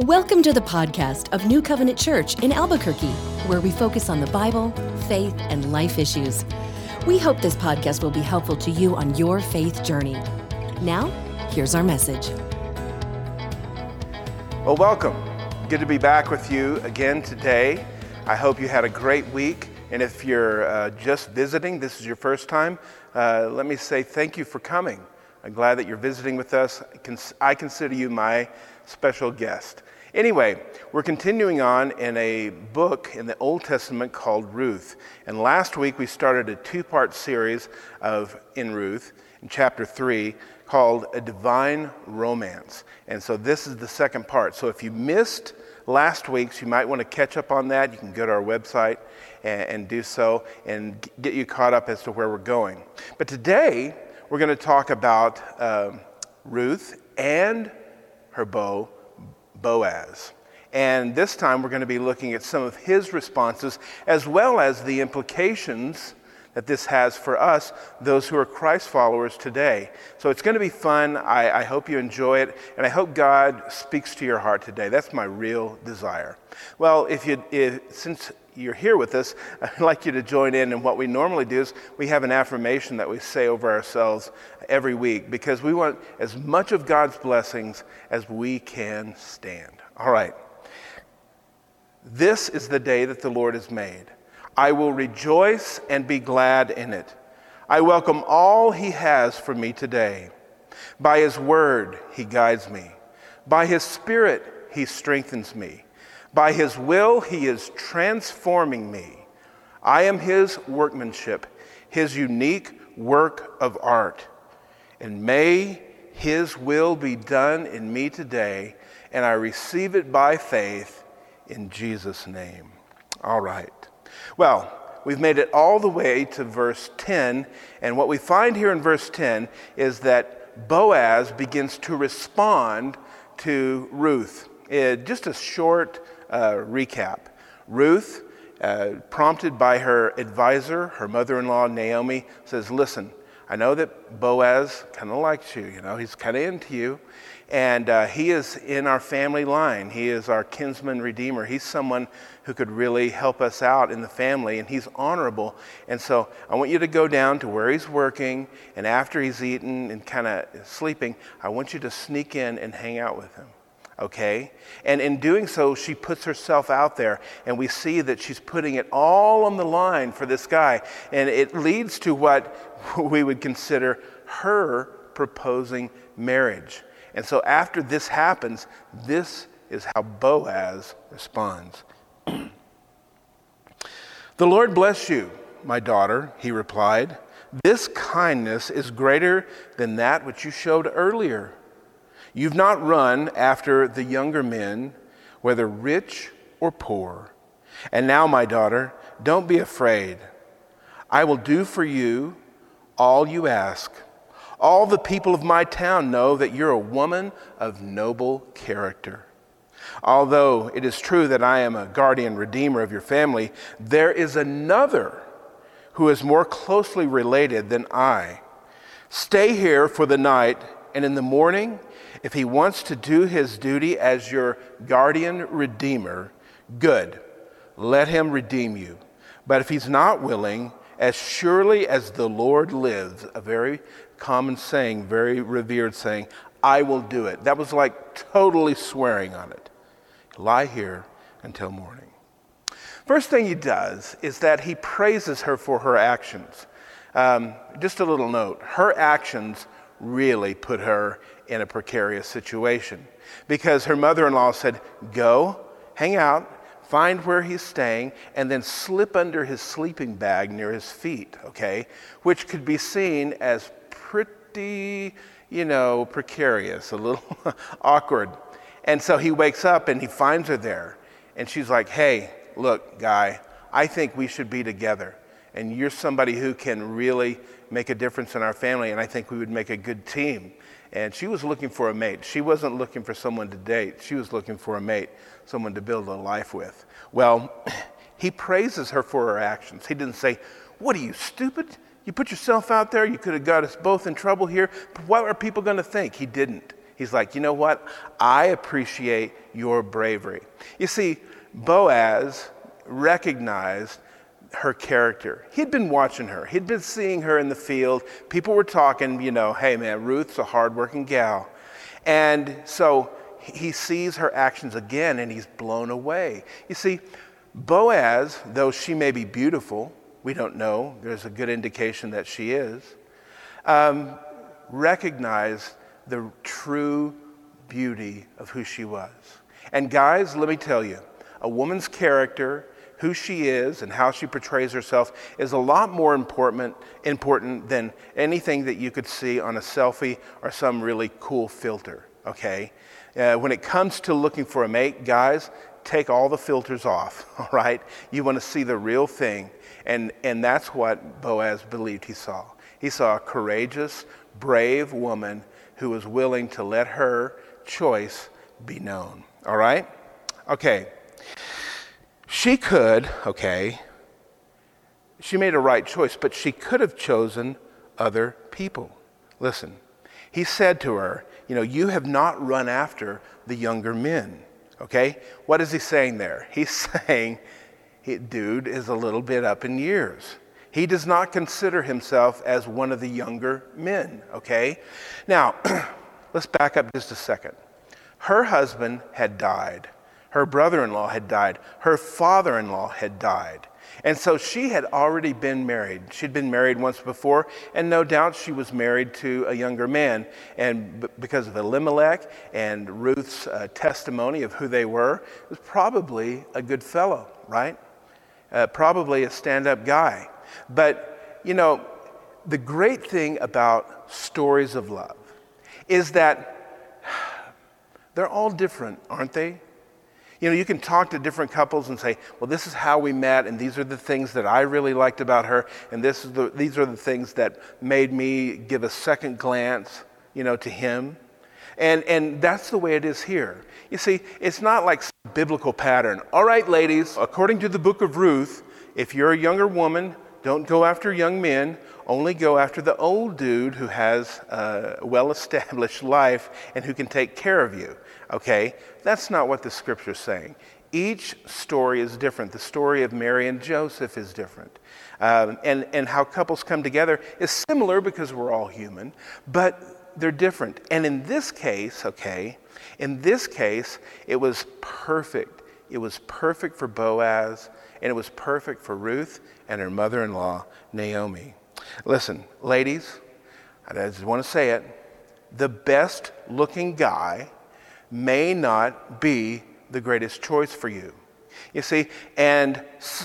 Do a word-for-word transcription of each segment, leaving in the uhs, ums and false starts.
Welcome to the podcast of New Covenant Church in Albuquerque, where we focus on the Bible, faith, and life issues. We hope this podcast will be helpful to you on your faith journey. Now, here's our message. Well, welcome. Good to be back with you again today. I hope you had a great week. And if you're uh, just visiting, this is your first time, uh, let me say thank you for coming. I'm glad that you're visiting with us. I consider you my special guest. Anyway, we're continuing on in a book in the Old Testament called Ruth. And last week we started a two-part series of in Ruth, in chapter three, called A Divine Romance. And so this is the second part. So if you missed last week's, you might want to catch up on that. You can go to our website and, and do so and get you caught up as to where we're going. But today, we're going to talk about uh, Ruth and her beau, Boaz. And this time we're going to be looking at some of his responses as well as the implications that this has for us, those who are Christ followers today. So it's going to be fun. I, I hope you enjoy it. And I hope God speaks to your heart today. That's my real desire. Well, if you, if, since you're here with us, I'd like you to join in. And what we normally do is we have an affirmation that we say over ourselves every week because we want as much of God's blessings as we can stand. All right. This is the day that the Lord has made. I will rejoice and be glad in it. I welcome all he has for me today. By his word, he guides me. By his spirit, he strengthens me. By his will, he is transforming me. I am his workmanship, his unique work of art. And may his will be done in me today, and I receive it by faith in Jesus' name. All right. Well, we've made it all the way to verse ten, and what we find here in verse ten is that Boaz begins to respond to Ruth. It, just a short uh, recap. Ruth, uh, prompted by her advisor, her mother-in-law Naomi, says, listen, I know that Boaz kind of likes you, you know, he's kind of into you, and uh, he is in our family line. He is our kinsman redeemer. He's someone who could really help us out in the family, and he's honorable. And so I want you to go down to where he's working, and after he's eaten and kind of sleeping, I want you to sneak in and hang out with him. Okay? And in doing so, she puts herself out there, and we see that she's putting it all on the line for this guy. And it leads to what we would consider her proposing marriage. And so after this happens, this is how Boaz responds. The Lord bless you, my daughter, he replied. This kindness is greater than that which you showed earlier. You've not run after the younger men, whether rich or poor. And now, my daughter, don't be afraid. I will do for you all you ask. All the people of my town know that you're a woman of noble character. Although it is true that I am a guardian redeemer of your family, there is another who is more closely related than I. Stay here for the night, and in the morning, if he wants to do his duty as your guardian redeemer, good, let him redeem you. But if he's not willing, as surely as the Lord lives, a very common saying, very revered saying, I will do it. That was like totally swearing on it. Lie here until morning. First thing he does is that he praises her for her actions. Um, just a little note, her actions really put her in a precarious situation because her mother-in-law said, go, hang out, find where he's staying, and then slip under his sleeping bag near his feet, okay, which could be seen as pretty, you know, precarious, a little awkward. And so he wakes up and he finds her there. And she's like, hey, look, guy, I think we should be together. And you're somebody who can really make a difference in our family, and I think we would make a good team. And she was looking for a mate. She wasn't looking for someone to date. She was looking for a mate, someone to build a life with. Well, he praises her for her actions. He didn't say, what are you, stupid? You put yourself out there. You could have got us both in trouble here. But what are people going to think? He didn't. He's like, you know what? I appreciate your bravery. You see, Boaz recognized her character. He'd been watching her. He'd been seeing her in the field. People were talking, you know, hey man, Ruth's a hardworking gal. And so he sees her actions again and he's blown away. You see, Boaz, though she may be beautiful, we don't know, there's a good indication that she is, um, recognized the true beauty of who she was. And guys, let me tell you, a woman's character, who she is and how she portrays herself is a lot more important important than anything that you could see on a selfie or some really cool filter, okay? Uh, when it comes to looking for a mate, guys, take all the filters off, all right? You want to see the real thing, and, and that's what Boaz believed he saw. He saw a courageous, brave woman who was willing to let her choice be known, all right? Okay. She could, okay, she made a right choice, but she could have chosen other people. Listen, he said to her, you know, you have not run after the younger men, okay? What is he saying there? He's saying, dude is a little bit up in years. He does not consider himself as one of the younger men, okay? Now, let's back up just a second. Her husband had died. Her brother-in-law had died. Her father-in-law had died. And so she had already been married. She'd been married once before, and no doubt she was married to a younger man. And b- because of Elimelech and Ruth's uh, testimony of who they were, it was probably a good fellow, right? Uh, probably a stand-up guy. But, you know, the great thing about stories of love is that they're all different, aren't they? You know, you can talk to different couples and say, well, this is how we met, and these are the things that I really liked about her, and this is the, these are the things that made me give a second glance, you know, to him. And and that's the way it is here. You see, it's not like some biblical pattern. All right, ladies, according to the book of Ruth, if you're a younger woman, don't go after young men, only go after the old dude who has a well-established life and who can take care of you, okay? That's not what the scripture's saying. Each story is different. The story of Mary and Joseph is different. Um, and, and how couples come together is similar because we're all human, but they're different. And in this case, okay, in this case, it was perfect. It was perfect for Boaz, and it was perfect for Ruth and her mother-in-law, Naomi. Listen, ladies, I just want to say it. The best-looking guy may not be the greatest choice for you. You see, and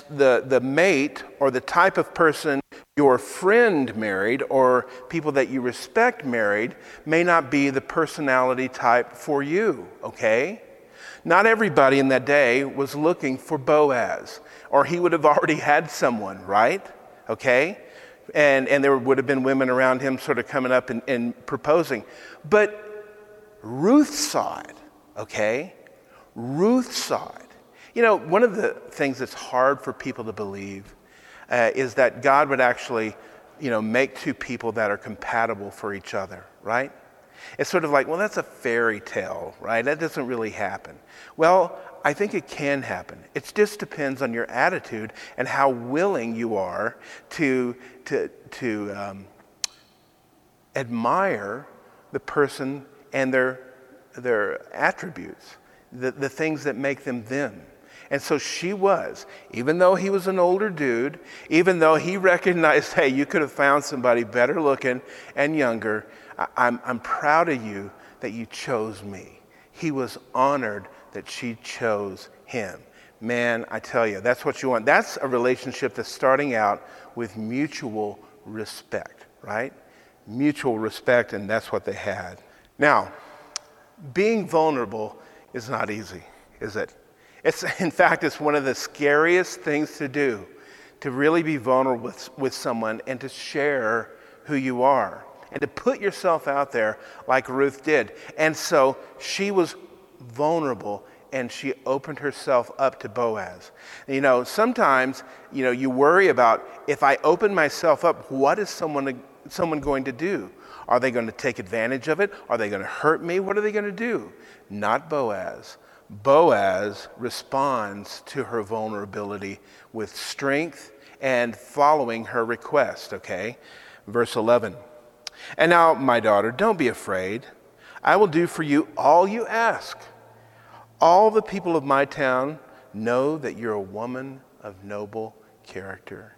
the, the mate or the type of person your friend married or people that you respect married may not be the personality type for you, okay? Not everybody in that day was looking for Boaz, or he would have already had someone, right? Okay? And and there would have been women around him sort of coming up and, and proposing. But Ruth saw it, okay? Ruth saw it. You know, one of the things that's hard for people to believe uh, is that God would actually, you know, make two people that are compatible for each other, right? It's sort of like, well, that's a fairy tale, right? That doesn't really happen. Well, I think it can happen. It just depends on your attitude and how willing you are to to to um, admire the person and their their attributes, the, the things that make them them. And so she was, even though he was an older dude, even though he recognized, hey, you could have found somebody better looking and younger, I, I'm, I'm proud of you that you chose me. He was honored that she chose him. Man, I tell you, that's what you want. That's a relationship that's starting out with mutual respect, right? Mutual respect, and that's what they had. Now, being vulnerable is not easy, is it? It's, in fact, it's one of the scariest things to do, to really be vulnerable with, with someone and to share who you are and to put yourself out there like Ruth did. And so she was vulnerable and she opened herself up to Boaz. You know, sometimes, you know, you worry about if I open myself up, what is someone someone going to do? Are they going to take advantage of it? Are they going to hurt me? What are they going to do? Not Boaz. Boaz responds to her vulnerability with strength and following her request, okay? Verse eleven. And now, my daughter, don't be afraid. I will do for you all you ask. All the people of my town know that you're a woman of noble character.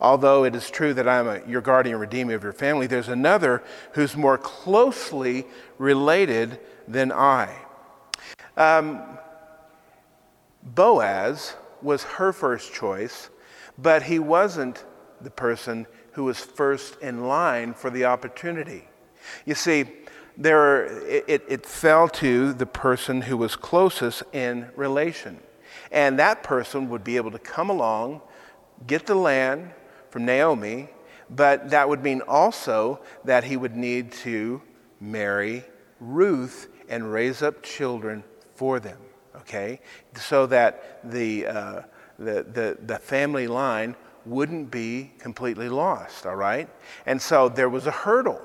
Although it is true that I am a, your guardian redeemer of your family, there's another who's more closely related than I. Um, Boaz was her first choice, but he wasn't the person who was first in line for the opportunity. You see, there are, it, it fell to the person who was closest in relation. And that person would be able to come along, get the land from Naomi, but that would mean also that he would need to marry Ruth and raise up children for them, okay? So that the uh, the, the the family line wouldn't be completely lost, all right? And so there was a hurdle.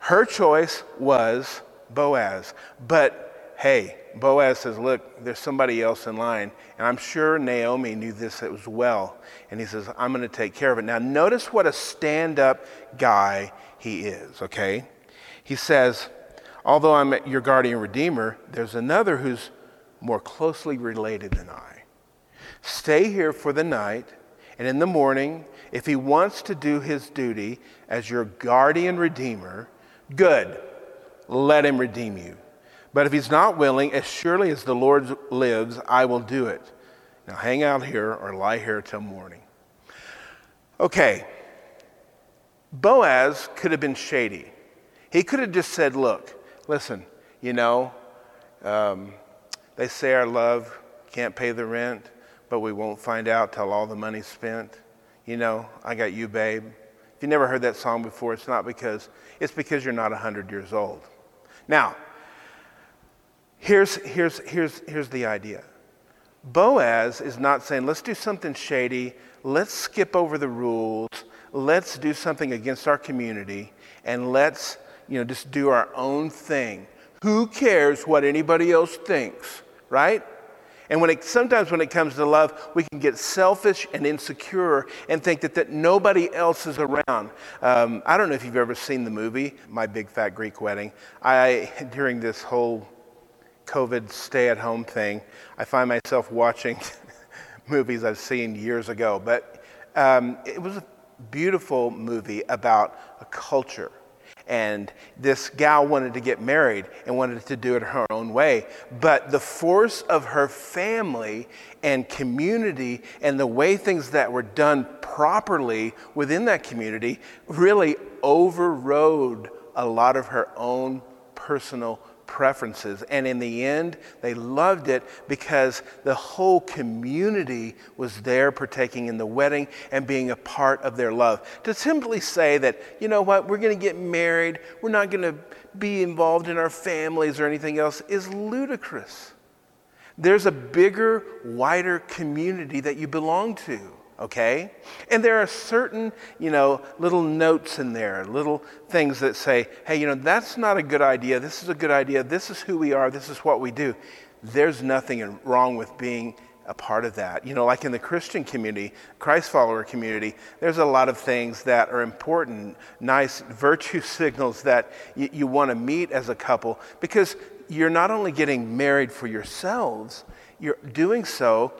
Her choice was Boaz. But hey, Boaz says, look, there's somebody else in line. And I'm sure Naomi knew this as well. And he says, I'm going to take care of it. Now notice what a stand-up guy he is, okay? He says, although I'm your guardian redeemer, there's another who's more closely related than I. Stay here for the night, and in the morning, if he wants to do his duty as your guardian redeemer, good, let him redeem you. But if he's not willing, as surely as the Lord lives, I will do it. Now hang out here or lie here till morning. Okay, Boaz could have been shady. He could have just said, look, listen, you know, um, they say our love can't pay the rent, but we won't find out till all the money's spent. You know, I got you, babe. If you never heard that song before, it's not because, it's because you're not one hundred years old. Now, here's, here's, here's, here's the idea. Boaz is not saying, let's do something shady. Let's skip over the rules. Let's do something against our community. And let's, you know, just do our own thing. Who cares what anybody else thinks, right? And when it, sometimes when it comes to love, we can get selfish and insecure and think that, that nobody else is around. Um, I don't know if you've ever seen the movie, My Big Fat Greek Wedding. I, during this whole COVID stay-at-home thing, I find myself watching movies I've seen years ago. But um, it was a beautiful movie about a culture. And this gal wanted to get married and wanted to do it her own way. But the force of her family and community and the way things that were done properly within that community really overrode a lot of her own personal preferences. And in the end, they loved it because the whole community was there partaking in the wedding and being a part of their love. To simply say that, you know what, we're going to get married, we're not going to be involved in our families or anything else is ludicrous. There's a bigger, wider community that you belong to, okay? And there are certain, you know, little notes in there, little things that say, hey, you know, that's not a good idea. This is a good idea. This is who we are. This is what we do. There's nothing wrong with being a part of that. You know, like in the Christian community, Christ follower community, there's a lot of things that are important, nice virtue signals that y- you want to meet as a couple because you're not only getting married for yourselves, you're doing so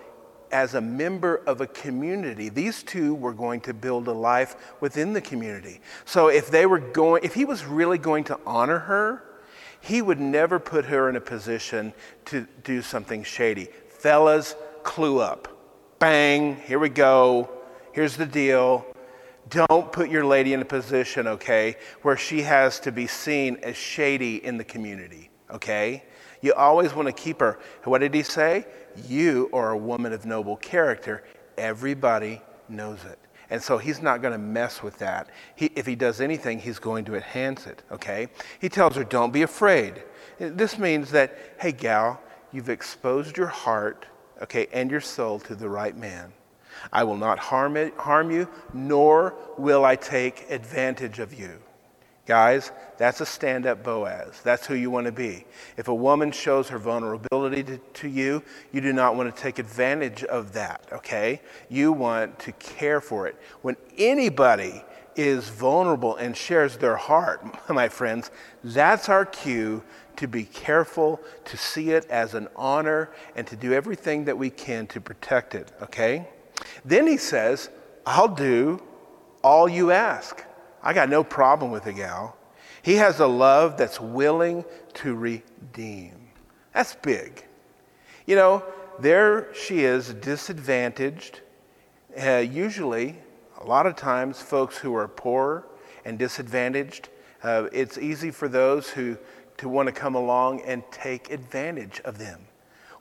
as a member of a community. These two were going to build a life within the community. So if they were going, if he was really going to honor her, he would never put her in a position to do something shady. Fellas, clue up. Bang, here we go. Here's the deal. Don't put your lady in a position, okay, where she has to be seen as shady in the community, okay? You always want to keep her. What did he say? You are a woman of noble character. Everybody knows it. And so he's not going to mess with that. He, if he does anything, he's going to enhance it, okay? He tells her, don't be afraid. This means that, hey, gal, you've exposed your heart, okay, and your soul to the right man. I will not harm it, harm you, nor will I take advantage of you. Guys, that's a stand-up Boaz. That's who you want to be. If a woman shows her vulnerability to, to you, you do not want to take advantage of that, okay? You want to care for it. When anybody is vulnerable and shares their heart, my friends, that's our cue to be careful, to see it as an honor, and to do everything that we can to protect it, okay? Then he says, I'll do all you ask. I got no problem with the gal. He has a love that's willing to redeem. That's big. You know, there she is, disadvantaged. Uh, usually, a lot of times, folks who are poor and disadvantaged, uh, it's easy for those who to want to come along and take advantage of them.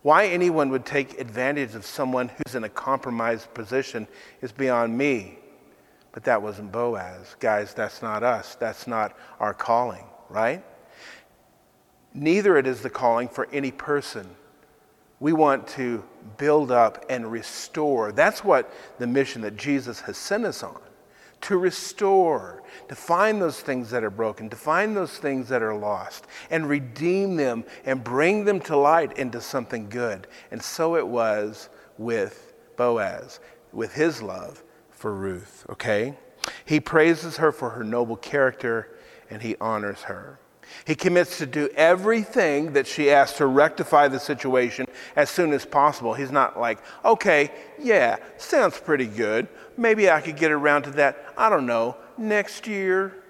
Why anyone would take advantage of someone who's in a compromised position is beyond me. But that wasn't Boaz. Guys, that's not us. That's not our calling, right? Neither it is the calling for any person. We want to build up and restore. That's what the mission that Jesus has sent us on, to restore, to find those things that are broken, to find those things that are lost, and redeem them and bring them to light into something good. And so it was with Boaz, with his love for Ruth, okay? He praises her for her noble character, and he honors her. He commits to do everything that she asks to rectify the situation as soon as possible. He's not like, okay, yeah, sounds pretty good. Maybe I could get around to that, I don't know, next year.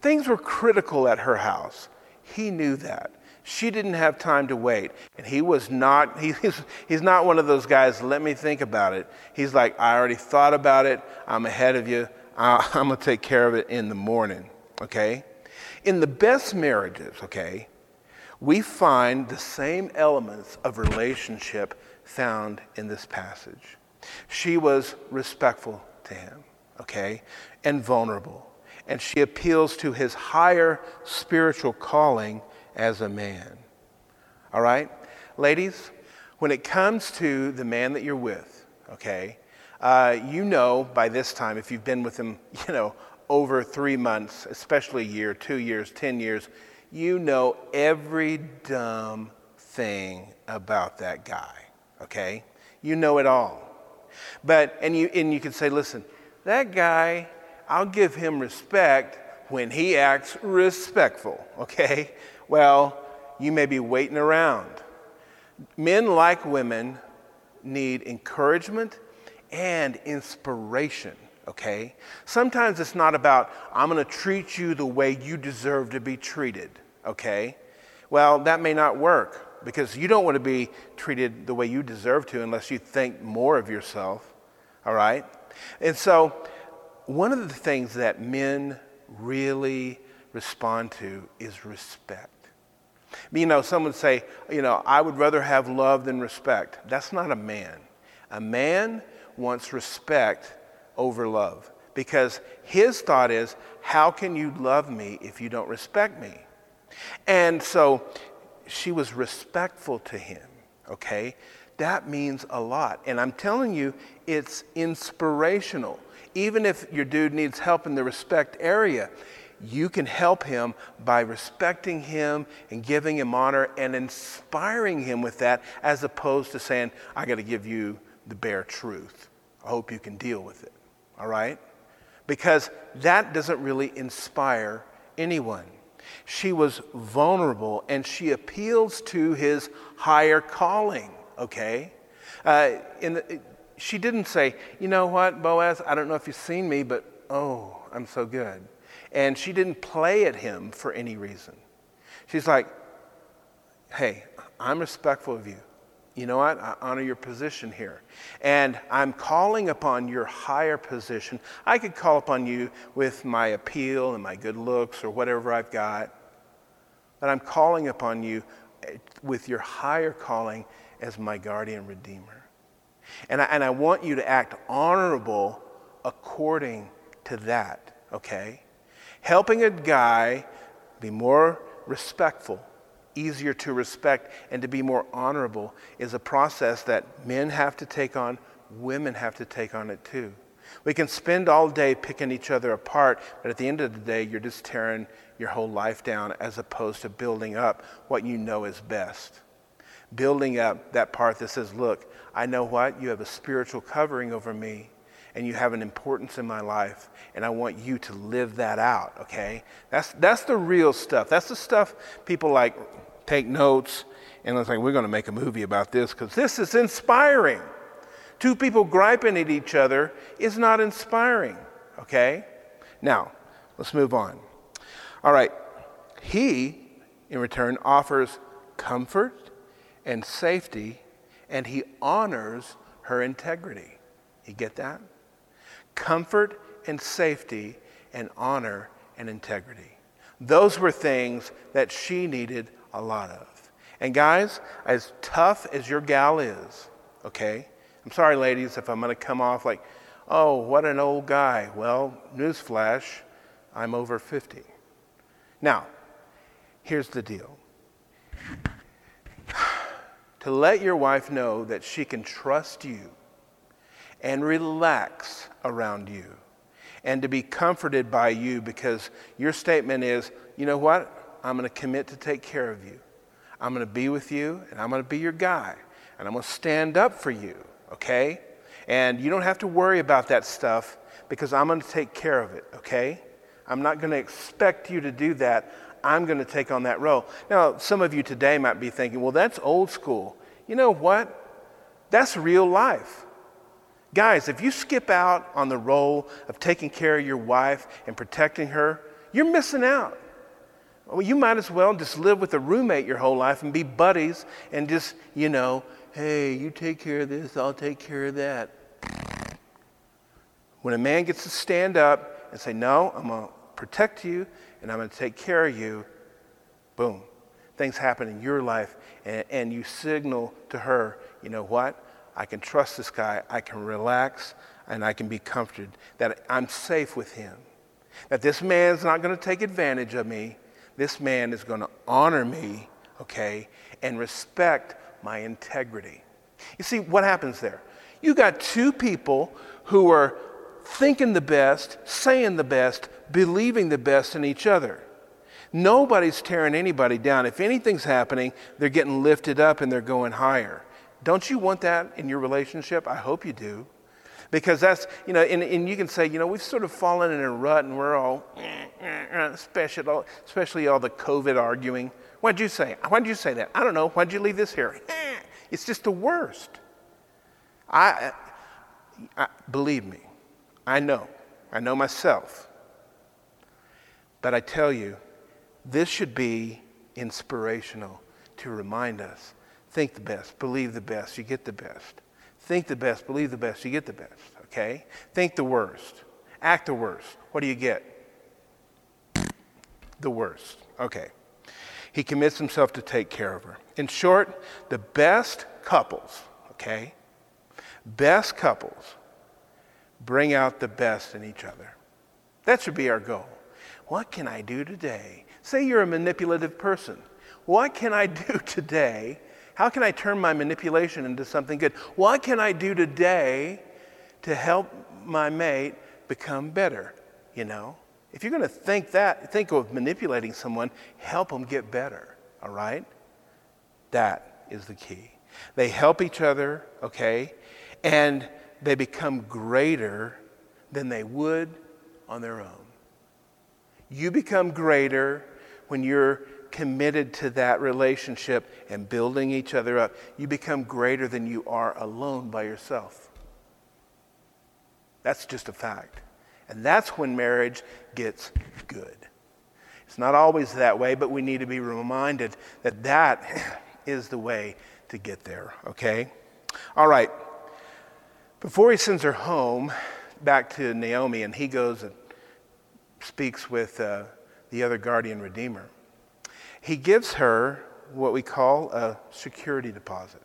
Things were critical at her house. He knew that. She didn't have time to wait. And he was not, he, he's, he's not one of those guys, let me think about it. He's like, I already thought about it. I'm ahead of you. I, I'm going to take care of it in the morning, okay? In the best marriages, okay, we find the same elements of relationship found in this passage. She was respectful to him, okay, and vulnerable. And she appeals to his higher spiritual calling as a man. All right? Ladies, when it comes to the man that you're with, okay, uh, you know by this time, if you've been with him, you know, over three months, especially a year, two years, ten years, you know every dumb thing about that guy, okay? You know it all. But, and you and you can say, listen, that guy, I'll give him respect when he acts respectful, okay? Well, you may be waiting around. Men, like women, need encouragement and inspiration, okay? Sometimes it's not about, I'm going to treat you the way you deserve to be treated, okay? Well, that may not work, because you don't want to be treated the way you deserve to unless you think more of yourself, all right? And so one of the things that men really respond to is respect. You know, some would say, you know, I would rather have love than respect. That's not a man. A man wants respect over love, because his thought is, how can you love me if you don't respect me? And so she was respectful to him, okay? That means a lot. And I'm telling you, it's inspirational. Even if your dude needs help in the respect area, you can help him by respecting him and giving him honor and inspiring him with that, as opposed to saying, I got to give you the bare truth. I hope you can deal with it, all right? Because that doesn't really inspire anyone. She was vulnerable, and she appeals to his higher calling, okay? Uh, in the, she didn't say, you know what, Boaz, I don't know if you've seen me, but oh, I'm so good. And she didn't play at him for any reason. She's like, hey, I'm respectful of you. You know what? I honor your position here. And I'm calling upon your higher position. I could call upon you with my appeal and my good looks or whatever I've got. But I'm calling upon you with your higher calling as my guardian redeemer. And I, and I want you to act honorable according to that, okay? Helping a guy be more respectful, easier to respect, and to be more honorable is a process that men have to take on, women have to take on it too. We can spend all day picking each other apart, but at the end of the day, you're just tearing your whole life down as opposed to building up what you know is best. Building up that part that says, look, I know what? You have a spiritual covering over me, and you have an importance in my life, and I want you to live that out, okay? That's that's the real stuff. That's the stuff people like take notes, and it's like, we're going to make a movie about this because this is inspiring. Two people griping at each other is not inspiring, okay? Now, let's move on. All right. He, in return, offers comfort and safety, and he honors her integrity. You get that? Comfort and safety and honor and integrity. Those were things that she needed a lot of. And guys, as tough as your gal is, okay? I'm sorry, ladies, if I'm going to come off like, oh, what an old guy. Well, newsflash, I'm over fifty. Now, here's the deal. To let your wife know that she can trust you and relax around you and to be comforted by you because your statement is, you know what? I'm going to commit to take care of you. I'm going to be with you, and I'm going to be your guy, and I'm going to stand up for you. Okay? And you don't have to worry about that stuff because I'm going to take care of it, okay? I'm not going to expect you to do that. I'm going to take on that role. Now, some of you today might be thinking, well, that's old school. You know what? That's real life. Guys, if you skip out on the role of taking care of your wife and protecting her, you're missing out. Well, you might as well just live with a roommate your whole life and be buddies and just, you know, hey, you take care of this, I'll take care of that. When a man gets to stand up and say, no, I'm going to protect you and I'm going to take care of you, boom, things happen in your life, and, and you signal to her, you know what, I can trust this guy, I can relax, and I can be comforted, that I'm safe with him, that this man's not going to take advantage of me, this man is going to honor me, okay, and respect my integrity. You see, what happens there? You got two people who are thinking the best, saying the best, believing the best in each other. Nobody's tearing anybody down. If anything's happening, they're getting lifted up and they're going higher. Don't you want that in your relationship? I hope you do. Because that's, you know, and, and you can say, you know, we've sort of fallen in a rut and we're all, especially all, especially all the COVID arguing. Why'd you say? Why'd you say that? I don't know. Why'd you leave this here? It's just the worst. I, I believe me, I know. I know myself. But I tell you, this should be inspirational to remind us. Think the best. Believe the best. You get the best. Think the best. Believe the best. You get the best. Okay? Think the worst. Act the worst. What do you get? The worst. Okay. He commits himself to take care of her. In short, the best couples, okay, best couples bring out the best in each other. That should be our goal. What can I do today? Say you're a manipulative person. What can I do today? How can I turn my manipulation into something good? What can I do today to help my mate become better, you know? If you're going to think that, think of manipulating someone, help them get better, all right? That is the key. They help each other, okay? And they become greater than they would on their own. You become greater when you're committed to that relationship and building each other up. You become greater than you are alone by yourself. That's just a fact. And that's when marriage gets good. It's not always that way, but we need to be reminded that that is the way to get there, okay? All right. Before he sends her home back to Naomi, and he goes and speaks with uh, the other guardian redeemer, he gives her what we call a security deposit.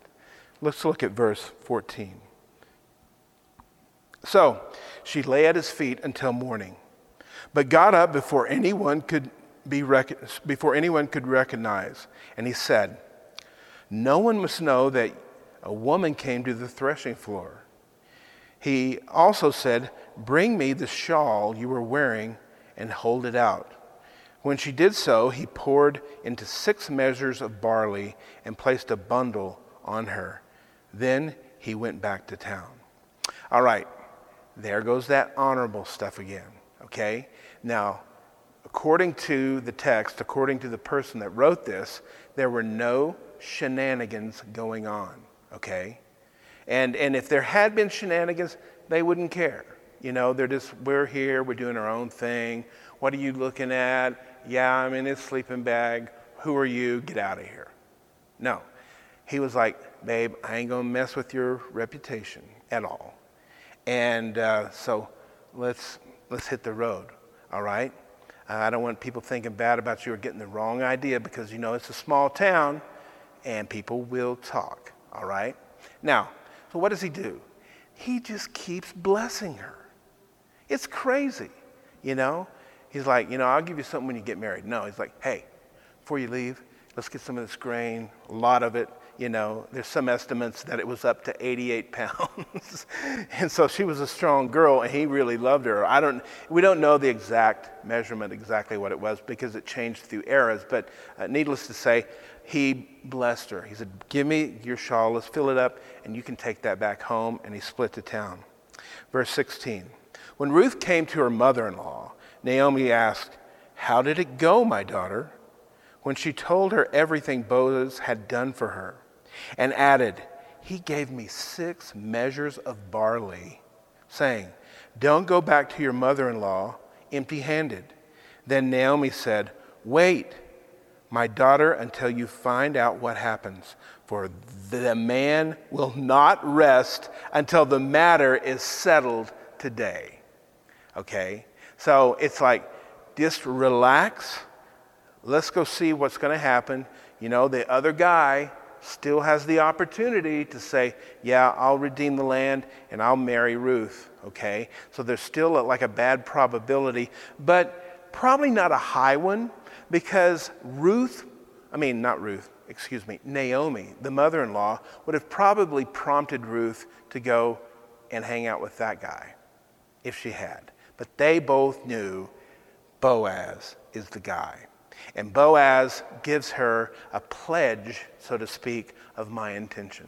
Let's look at verse fourteen. So she lay at his feet until morning, but got up before anyone could be rec- before anyone could recognize. And he said, "No one must know that a woman came to the threshing floor." He also said, "Bring me the shawl you were wearing and hold it out." When she did so, he poured into six measures of barley and placed a bundle on her. Then he went back to town. All right, there goes that honorable stuff again, okay? Now, according to the text, according to the person that wrote this, there were no shenanigans going on, okay? And and if there had been shenanigans, they wouldn't care. You know, they're just, we're here, we're doing our own thing. What are you looking at? Yeah, I'm in his sleeping bag. Who are you? Get out of here. No. He was like, babe, I ain't going to mess with your reputation at all. And uh, so let's let's hit the road, all right? Uh, I don't want people thinking bad about you or getting the wrong idea because, you know, it's a small town and people will talk, all right? Now, so what does he do? He just keeps blessing her. It's crazy, you know? He's like, you know, I'll give you something when you get married. No, he's like, hey, before you leave, let's get some of this grain, a lot of it. You know, there's some estimates that it was up to eighty-eight pounds. And so she was a strong girl and he really loved her. I don't, we don't know the exact measurement, exactly what it was because it changed through eras. But uh, needless to say, he blessed her. He said, give me your shawl, let's fill it up and you can take that back home. And he split to town. Verse sixteen, when Ruth came to her mother-in-law, Naomi asked, how did it go, my daughter? When she told her everything Boaz had done for her and added, he gave me six measures of barley, saying, don't go back to your mother-in-law empty-handed. Then Naomi said, wait, my daughter, until you find out what happens, for the man will not rest until the matter is settled today. Okay? So it's like, just relax. Let's go see what's going to happen. You know, the other guy still has the opportunity to say, yeah, I'll redeem the land and I'll marry Ruth, okay? So there's still a, like a bad probability, but probably not a high one because Ruth, I mean, not Ruth, excuse me, Naomi, the mother-in-law, would have probably prompted Ruth to go and hang out with that guy if she had. But they both knew Boaz is the guy. And Boaz gives her a pledge, so to speak, of my intention.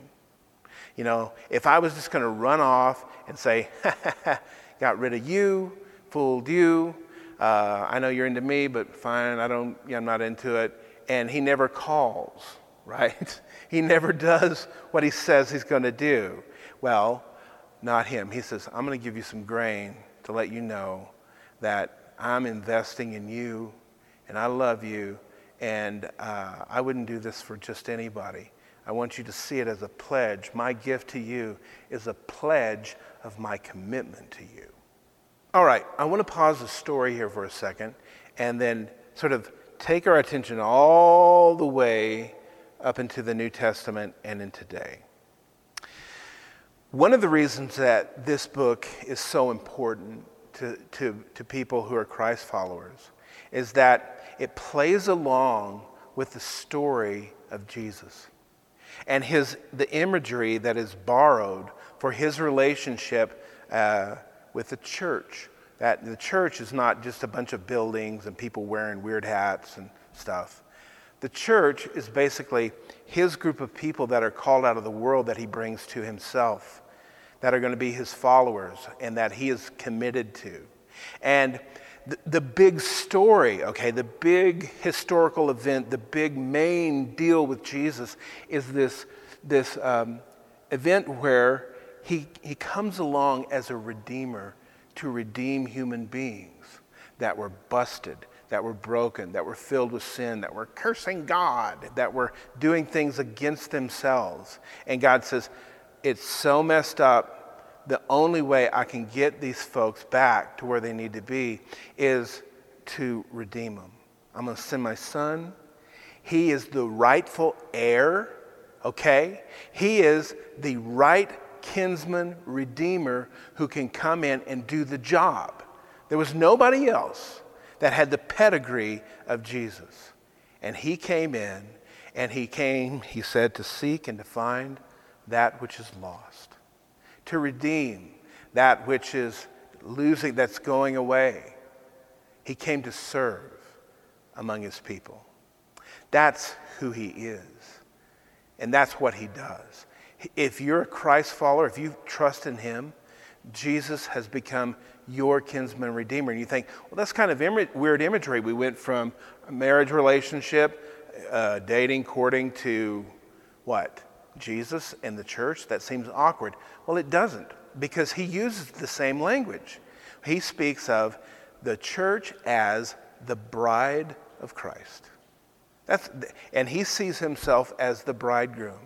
You know, if I was just going to run off and say, ha, ha, ha, got rid of you, fooled you, uh, I know you're into me, but fine, I don't, yeah, I'm not into it. And he never calls, right? He never does what he says he's going to do. Well, not him. He says, I'm going to give you some grain to let you know that I'm investing in you. And I love you, and uh, I wouldn't do this for just anybody. I want you to see it as a pledge. My gift to you is a pledge of my commitment to you. All right, I want to pause the story here for a second and then sort of take our attention all the way up into the New Testament and in today. One of the reasons that this book is so important to, to, to people who are Christ followers is that it plays along with the story of Jesus and his the imagery that is borrowed for his relationship uh, with the church. That the church is not just a bunch of buildings and people wearing weird hats and stuff. The church is basically his group of people that are called out of the world that he brings to himself, that are going to be his followers and that he is committed to. And the big story, okay, the big historical event, the big main deal with Jesus is this this um, event where he he comes along as a redeemer to redeem human beings that were busted, that were broken, that were filled with sin, that were cursing God, that were doing things against themselves. And God says, it's so messed up. The only way I can get these folks back to where they need to be is to redeem them. I'm going to send my son. He is the rightful heir, okay? He is the right kinsman redeemer who can come in and do the job. There was nobody else that had the pedigree of Jesus. And he came in, and he came, he said, to seek and to find that which is lost. To redeem that which is losing, that's going away. He came to serve among his people. That's who he is. And that's what he does. If you're a Christ follower, if you trust in him, Jesus has become your kinsman redeemer. And you think, well, that's kind of Im- weird imagery. We went from a marriage relationship, uh, dating, courting, to what? Jesus and the church? That seems awkward. Well, it doesn't, because he uses the same language. He speaks of the church as the bride of Christ. That's, and he sees himself as the bridegroom,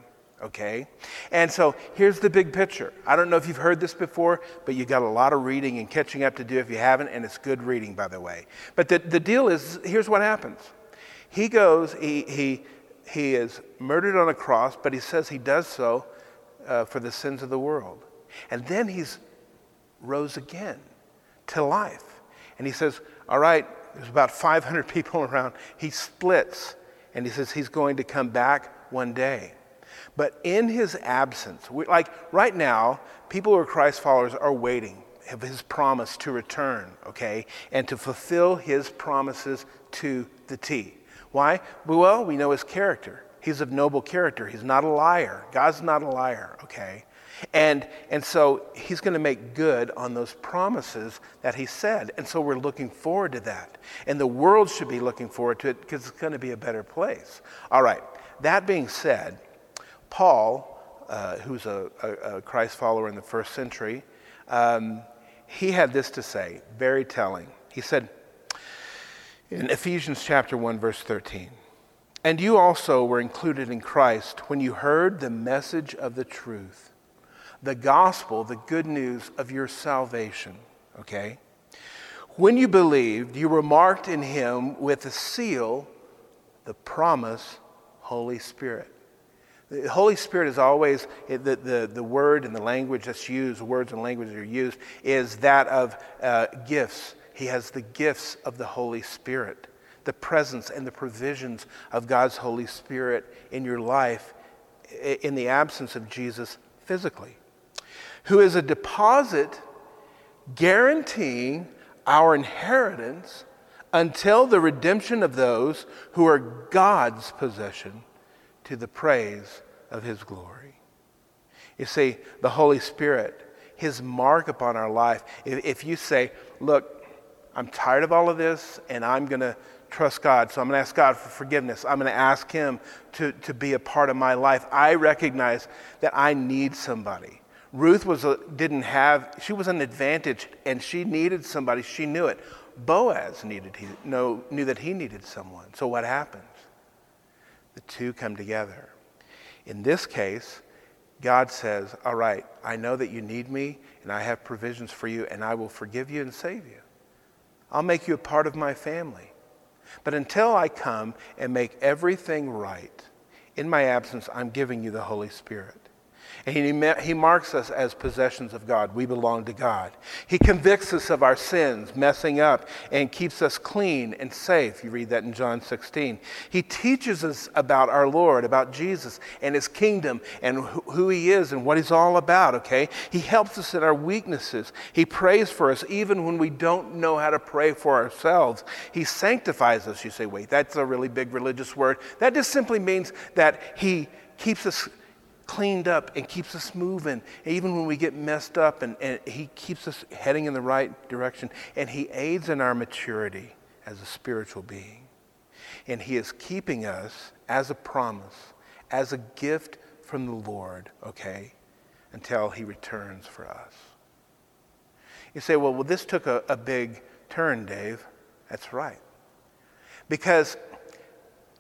okay? And so here's the big picture. I don't know if you've heard this before, but you got a lot of reading and catching up to do if you haven't, and it's good reading, by the way. But the, the deal is, here's what happens. He goes, he, he, he is murdered on a cross, but he says he does so uh, for the sins of the world. And then he's rose again to life. And he says, all right, there's about five hundred people around. He splits, and he says he's going to come back one day. But in his absence, we, like right now, people who are Christ followers are waiting for his promise to return, okay, and to fulfill his promises to the T. Why? Well, we know his character. He's of noble character. He's not a liar. God's not a liar, okay? And and so he's going to make good on those promises that he said. And so we're looking forward to that. And the world should be looking forward to it because it's going to be a better place. All right. That being said, Paul, uh, who's a, a, a Christ follower in the first century, um, he had this to say, very telling. He said in Ephesians chapter one, verse thirteen, "And you also were included in Christ when you heard the message of the truth, the gospel, the good news of your salvation," okay? "When you believed, you were marked in him with a seal, the promise, Holy Spirit." The Holy Spirit is always, the, the, the word and the language that's used, words and language that are used, is that of uh, gifts. He has the gifts of the Holy Spirit, the presence and the provisions of God's Holy Spirit in your life in the absence of Jesus physically, who is a deposit guaranteeing our inheritance until the redemption of those who are God's possession to the praise of his glory. You see, the Holy Spirit, his mark upon our life. If, if you say, look, I'm tired of all of this and I'm going to trust God, so I'm going to ask God for forgiveness. I'm going to ask him to, to be a part of my life. I recognize that I need somebody. Ruth was a, didn't have, she was an advantage, and she needed somebody. She knew it. Boaz needed he, no, knew that he needed someone. So what happens? The two come together. In this case, God says, all right, I know that you need me, and I have provisions for you, and I will forgive you and save you. I'll make you a part of my family. But until I come and make everything right, in my absence, I'm giving you the Holy Spirit. And he, he marks us as possessions of God. We belong to God. He convicts us of our sins, messing up, and keeps us clean and safe. You read that in John sixteen. He teaches us about our Lord, about Jesus and his kingdom and who he is and what he's all about, okay? He helps us in our weaknesses. He prays for us even when we don't know how to pray for ourselves. He sanctifies us. You say, wait, that's a really big religious word. That just simply means that he keeps us cleaned up and keeps us moving. And even when we get messed up, and, and he keeps us heading in the right direction, and he aids in our maturity as a spiritual being. And he is keeping us as a promise, as a gift from the Lord, okay, until he returns for us. You say, well, well this took a, a big turn, Dave. That's right. Because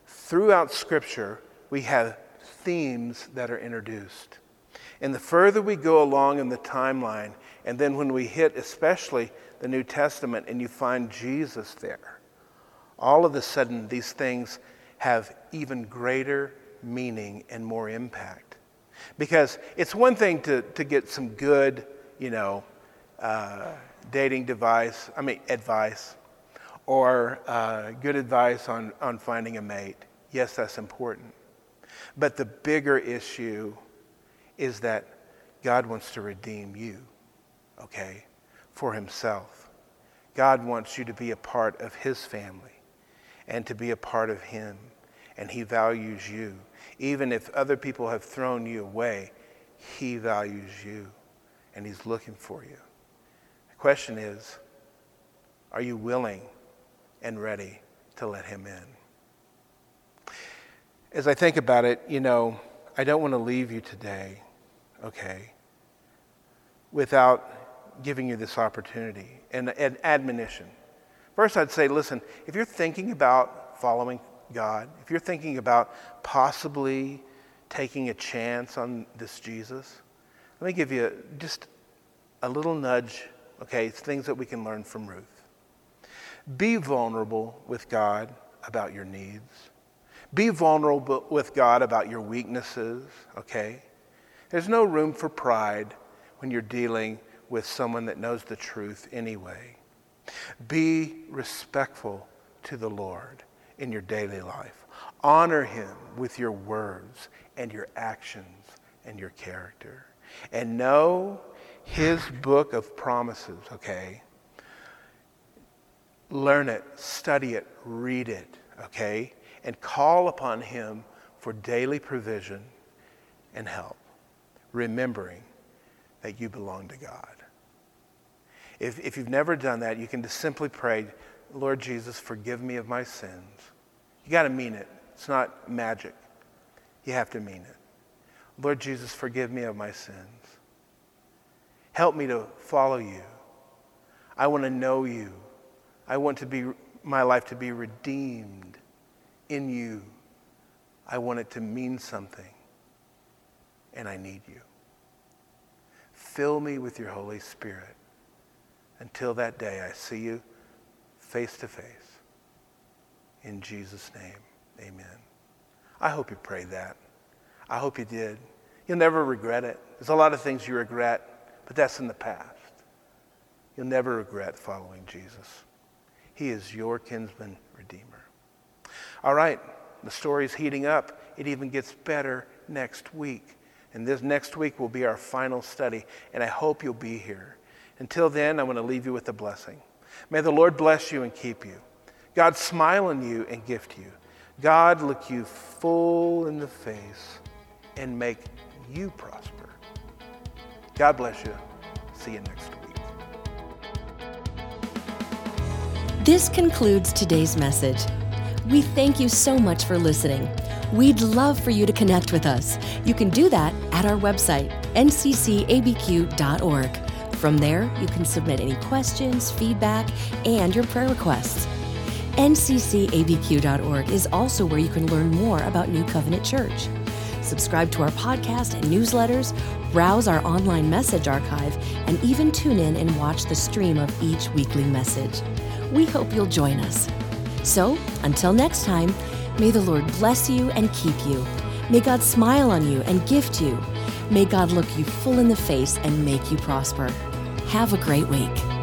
throughout Scripture, we have themes that are introduced. And the further we go along in the timeline, and then when we hit especially the New Testament and you find Jesus there, all of a sudden these things have even greater meaning and more impact. Because it's one thing to, to get some good, you know, uh, dating device, I mean advice, or uh, good advice on, on finding a mate. Yes, that's important. But the bigger issue is that God wants to redeem you. okay, for himself. God wants you to be a part of his family and to be a part of him. And he values you. Even if other people have thrown you away, he values you and he's looking for you. The question is, are you willing and ready to let him in? As I think about it, you know, I don't want to leave you today, okay, without giving you this opportunity and an admonition. First, I'd say, listen, if you're thinking about following God, if you're thinking about possibly taking a chance on this Jesus, let me give you just a little nudge, okay, it's things that we can learn from Ruth. Be vulnerable with God about your needs. Be vulnerable with God about your weaknesses, okay? There's no room for pride when you're dealing with someone that knows the truth anyway. Be respectful to the Lord in your daily life. Honor him with your words and your actions and your character. And know his book of promises, okay? Learn it, study it, read it, okay? And call upon him for daily provision and help, remembering that you belong to God. If, if you've never done that, you can just simply pray, Lord Jesus, forgive me of my sins. You got to mean it. It's not magic. You have to mean it. Lord Jesus, forgive me of my sins. Help me to follow you. I want to know you. I want to be my life to be redeemed in you. I want it to mean something. And I need you. Fill me with your Holy Spirit. Until that day, I see you face to face. In Jesus' name, amen. I hope you prayed that. I hope you did. You'll never regret it. There's a lot of things you regret, but that's in the past. You'll never regret following Jesus. He is your kinsman redeemer. All right, the story's heating up. It even gets better next week. And this next week will be our final study, and I hope you'll be here. Until then, I want to leave you with a blessing. May the Lord bless you and keep you. God smile on you and gift you. God look you full in the face and make you prosper. God bless you. See you next week. This concludes today's message. We thank you so much for listening. We'd love for you to connect with us. You can do that at our website, N C C A B Q dot org. From there, you can submit any questions, feedback, and your prayer requests. N C C A B Q dot org is also where you can learn more about New Covenant Church. Subscribe to our podcast and newsletters, browse our online message archive, and even tune in and watch the stream of each weekly message. We hope you'll join us. So, until next time, may the Lord bless you and keep you. May God smile on you and gift you. May God look you full in the face and make you prosper. Have a great week.